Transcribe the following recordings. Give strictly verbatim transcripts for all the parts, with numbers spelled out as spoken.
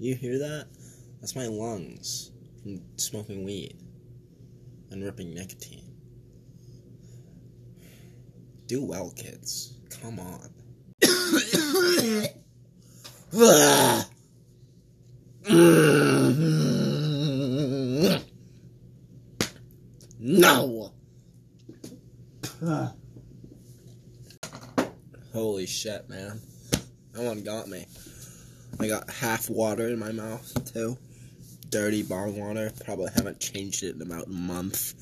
You hear that? That's my lungs from smoking weed and ripping nicotine. Do well, kids. Come on. No! Holy shit, man. That one got me. I got half water in my mouth, too. Dirty bong water. Probably haven't changed it in about a month.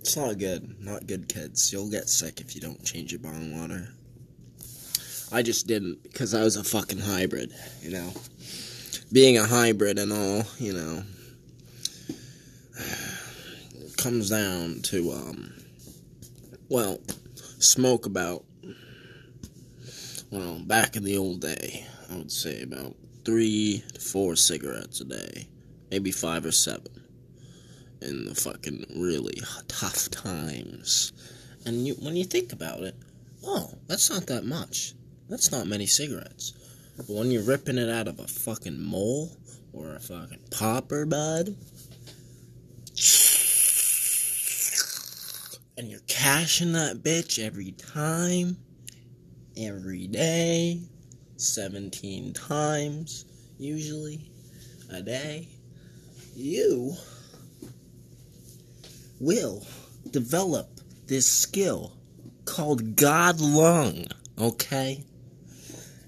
It's not good. Not good, kids. You'll get sick if you don't change your bong water. I just didn't, because I was a fucking hybrid, you know. Being a hybrid and all, you know, comes down to, um, well, smoke about, well, back in the old day, I would say about three to four cigarettes a day, maybe five or seven, in the fucking really tough times. And you, when you think about it, oh, that's not that much. That's not many cigarettes. But when you're ripping it out of a fucking mole or a fucking popper bud, and you're cashing that bitch every time, every day, seventeen times, usually, a day, you will develop this skill called God Lung, okay?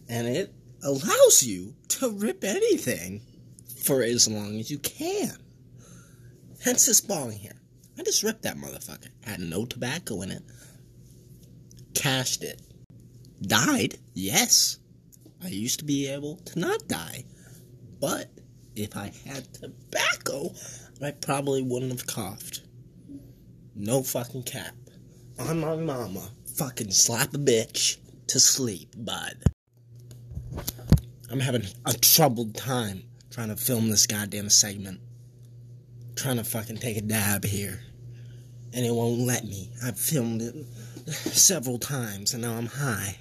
And it allows you to rip anything for as long as you can. Hence this bong here. I just ripped that motherfucker. Had no tobacco in it. Cashed it. Died? Yes. I used to be able to not die. But if I had tobacco, I probably wouldn't have coughed. No fucking cap. On my mama. Fucking slap a bitch to sleep, bud. I'm having a troubled time trying to film this goddamn segment. Trying to fucking take a dab here. And it won't let me. I've filmed it several times and now I'm high.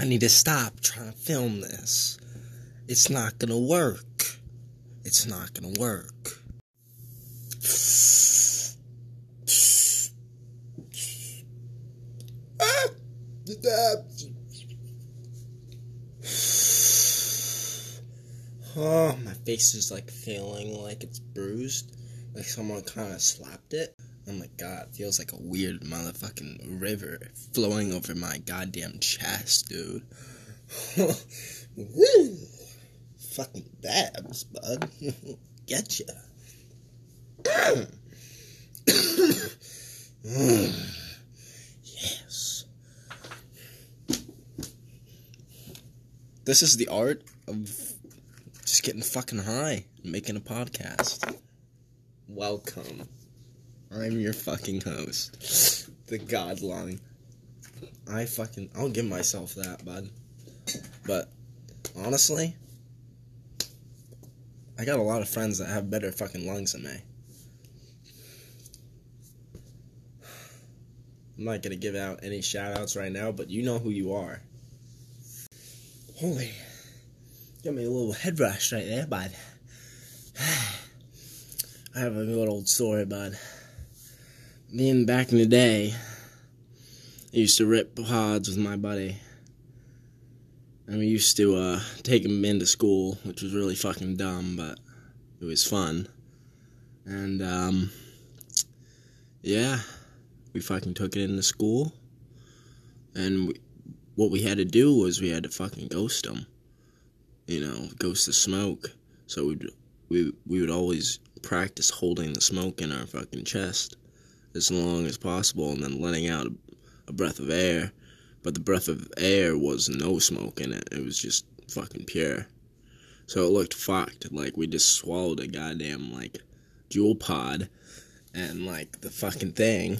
I need to stop trying to film this. It's not gonna work. It's not gonna work. Ah! The dab! Oh, my face is like feeling like it's bruised, like someone kind of slapped it. Oh my god, it feels like a weird motherfucking river flowing over my goddamn chest, dude. Woo! Fucking dabs, bud. Getcha. Yes. This is the art of just getting fucking high and making a podcast. Welcome. I'm your fucking host. The God Lung. I fucking... I'll give myself that, bud. But, honestly, I got a lot of friends that have better fucking lungs than me. I'm not gonna give out any shout-outs right now, but you know who you are. Holy... Got me a little head rush right there, bud. I have a good old story, bud. Me and back in the day, I used to rip pods with my buddy. And we used to uh, take him into school, which was really fucking dumb, but it was fun. And, um, yeah, we fucking took it into school. And we, what we had to do was we had to fucking ghost him. You know, goes to smoke. So we'd, we we would always practice holding the smoke in our fucking chest as long as possible and then letting out a, a breath of air. But the breath of air was no smoke in it. It was just fucking pure. So it looked fucked. Like, we just swallowed a goddamn, like, jewel pod and, like, the fucking thing.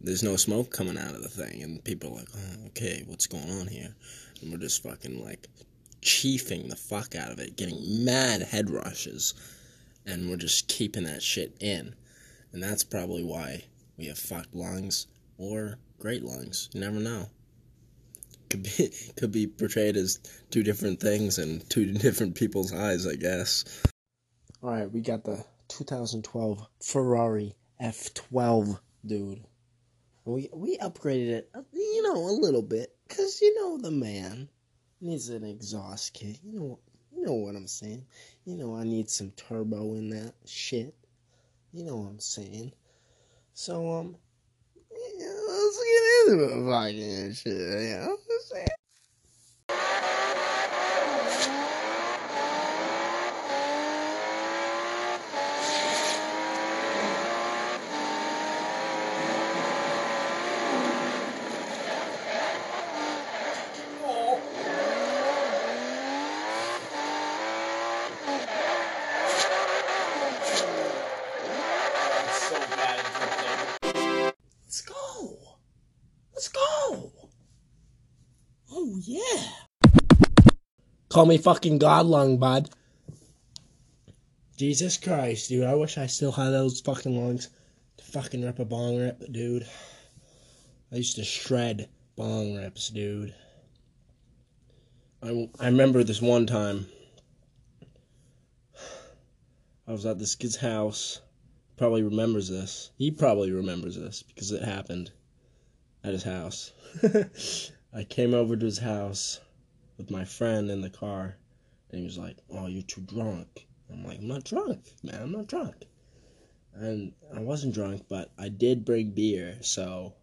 There's no smoke coming out of the thing. And people are like, oh, okay, what's going on here? And we're just fucking, like, chiefing the fuck out of it, getting mad head rushes, and we're just keeping that shit in. And that's probably why we have fucked lungs or great lungs. You never know. could be could be portrayed as two different things in two different people's eyes, I guess. All right, we got the twenty twelve Ferrari F twelve, dude. We we upgraded it, you know, a little bit, cause you know the man needs an exhaust kit. You know, you know what I'm saying. You know, I need some turbo in that shit. You know what I'm saying. So um, you know, let's get into the fucking shit. You know what I'm saying. Call me fucking Godlung, bud. Jesus Christ, dude. I wish I still had those fucking lungs to fucking rip a bong rip, dude. I used to shred bong rips, dude. I, I remember this one time. I was at this kid's house. Probably remembers this. He probably remembers this because it happened at his house. I came over to his house with my friend in the car, and he was like, "Oh, you're too drunk." I'm like, "I'm not drunk, man, I'm not drunk." And I wasn't drunk, but I did bring beer, so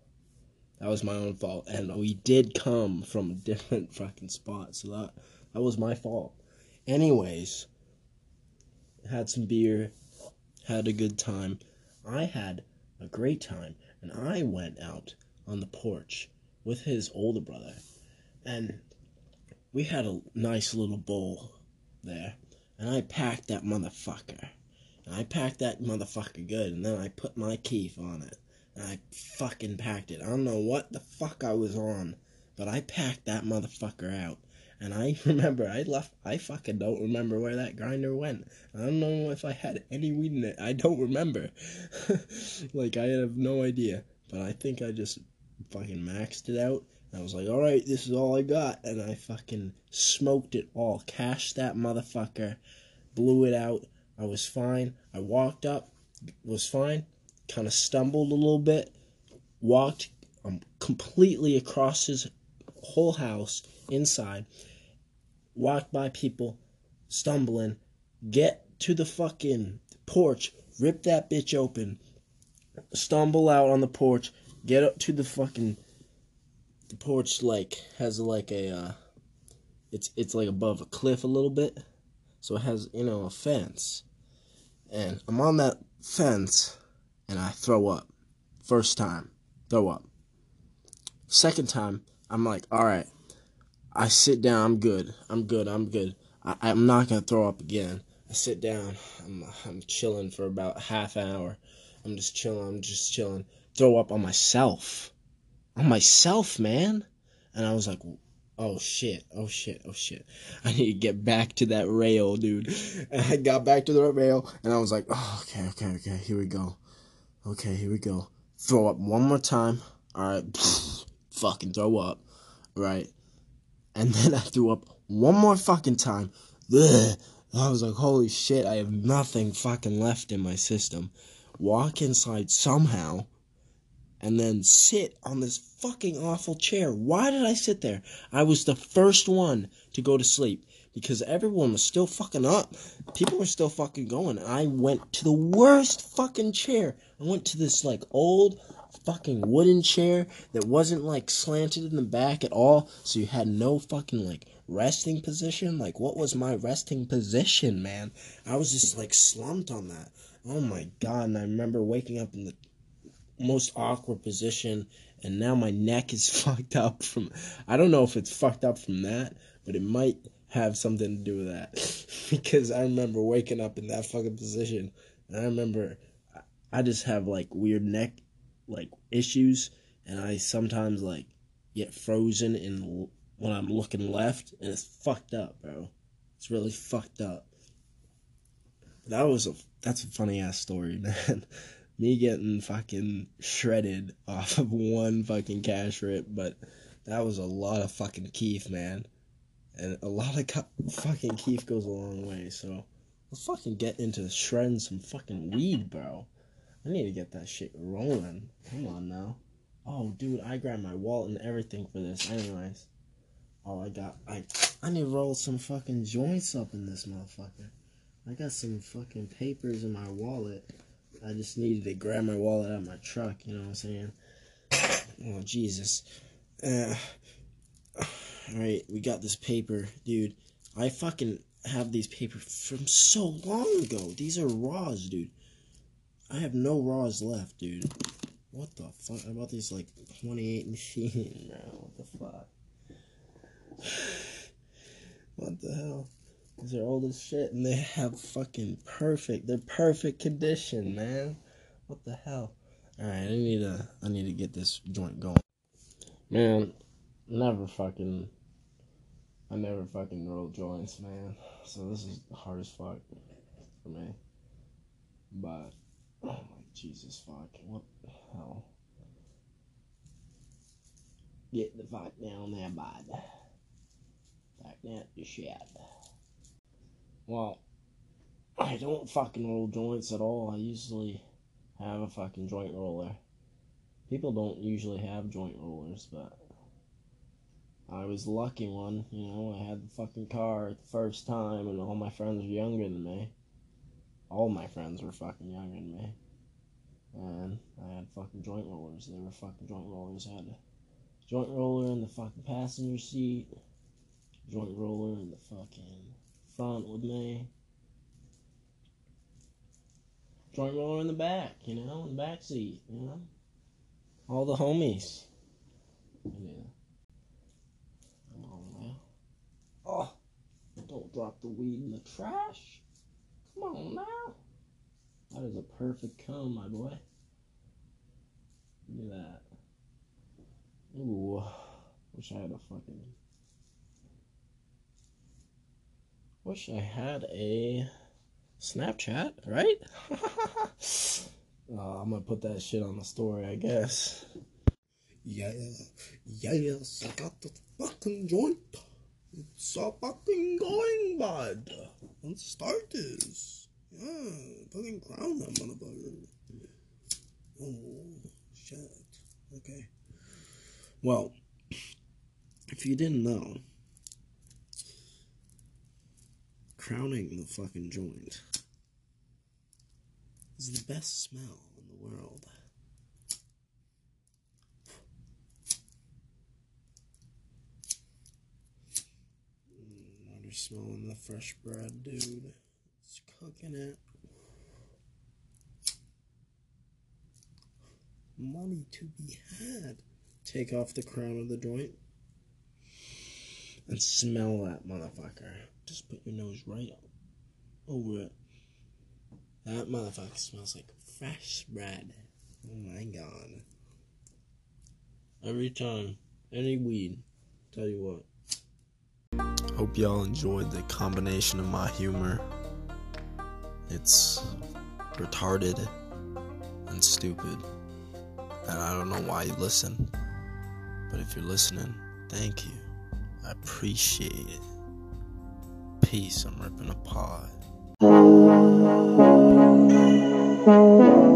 that was my own fault. And we did come from a different fucking spot, so that, that was my fault. Anyways, had some beer, had a good time. I had a great time, and I went out on the porch with his older brother, and we had a nice little bowl there, and I packed that motherfucker, and I packed that motherfucker good, and then I put my keef on it, and I fucking packed it. I don't know what the fuck I was on, but I packed that motherfucker out, and I remember, I left, I fucking don't remember where that grinder went. I don't know if I had any weed in it, I don't remember. Like, I have no idea, but I think I just fucking maxed it out. I was like, alright, this is all I got. And I fucking smoked it all. Cashed that motherfucker. Blew it out. I was fine. I walked up. Was fine. Kind of stumbled a little bit. Walked um, completely across his whole house. Inside. Walked by people. Stumbling. Get to the fucking porch. Rip that bitch open. Stumble out on the porch. Get up to the fucking... The porch, like, has, like, a, uh, it's, it's, like, above a cliff a little bit, so it has, you know, a fence, and I'm on that fence, and I throw up. First time, throw up. Second time, I'm like, alright, I sit down, I'm good, I'm good, I'm good, I, I'm not gonna throw up again. I sit down, I'm, I'm chilling for about half an hour, I'm just chilling, I'm just chilling, throw up on myself. On myself, man. And I was like, oh shit, oh shit, oh shit. I need to get back to that rail, dude. And I got back to the rail, and I was like, oh, okay, okay, okay, here we go. Okay, here we go. Throw up one more time. Alright, fucking throw up. Right. And then I threw up one more fucking time. Blech. I was like, holy shit, I have nothing fucking left in my system. Walk inside somehow. And then sit on this fucking awful chair. Why did I sit there? I was the first one to go to sleep. Because everyone was still fucking up. People were still fucking going. I went to the worst fucking chair. I went to this, like, old fucking wooden chair that wasn't, like, slanted in the back at all. So you had no fucking, like, resting position. Like, what was my resting position, man? I was just, like, slumped on that. Oh, my God. And I remember waking up in the most awkward position, and now my neck is fucked up from, I don't know if it's fucked up from that, but it might have something to do with that, because I remember waking up in that fucking position, and I remember, I just have, like, weird neck, like, issues, and I sometimes, like, get frozen in, when I'm looking left, and it's fucked up, bro, it's really fucked up. That was a, that's a funny ass story, man. Me getting fucking shredded off of one fucking cash rip, but That was a lot of fucking Keith, man. And a lot of co- fucking Keith goes a long way, so... Let's fucking get into shredding some fucking weed, bro. I need to get that shit rolling. Come on, now. Oh, dude, I grabbed my wallet and everything for this. Anyways. Oh, I got... I I need to roll some fucking joints up in this motherfucker. I got some fucking papers in my wallet. I just needed to grab my wallet out of my truck, you know what I'm saying? Oh, Jesus. Uh, Alright, we got this paper, dude. I fucking have these papers from so long ago. These are raws, dude. I have no raws left, dude. What the fuck? I bought these, like, twenty-eight machine now. What the fuck? What the hell? These are old as shit, and they have fucking perfect. They're perfect condition, man. What the hell? Alright, I need to, I need to get this joint going. Man, never fucking... I never fucking roll joints, man. So this is hard as fuck for me. But, oh my Jesus, fuck. What the hell? Get the fuck down there, bud. Back down to shit. Well, I don't fucking roll joints at all. I usually have a fucking joint roller. People don't usually have joint rollers, but... I was lucky one, you know, I had the fucking car the first time, and all my friends were younger than me. All my friends were fucking younger than me. And I had fucking joint rollers. They were fucking joint rollers. I had a joint roller in the fucking passenger seat. Joint roller in the fucking front with me. Joint roller in the back, you know, in the back seat, you know. All the homies. Yeah. Oh, don't drop the weed in the trash. Come on now. That is a perfect cum, my boy. Look at that. Ooh, wish I had a fucking... Wish I had a Snapchat, right? uh, I'm gonna put that shit on the story, I guess. Yeah, yes, I got the fucking joint. It's a fucking going, bud. Let's start this. Yeah, fucking crown that motherfucker. Oh, shit. Okay. Well, if you didn't know, crowning the fucking joint is the best smell in the world. Smelling the fresh bread, dude. It's cooking it. Money to be had. Take off the crown of the joint and smell that motherfucker. Just put your nose right over it. That motherfucker smells like fresh bread. Oh my god. Every time, any weed, tell you what. Hope y'all enjoyed the combination of my humor. It's retarded and stupid, and I don't know why you listen, but if you're listening, thank you. I appreciate it. Peace, I'm ripping a pod.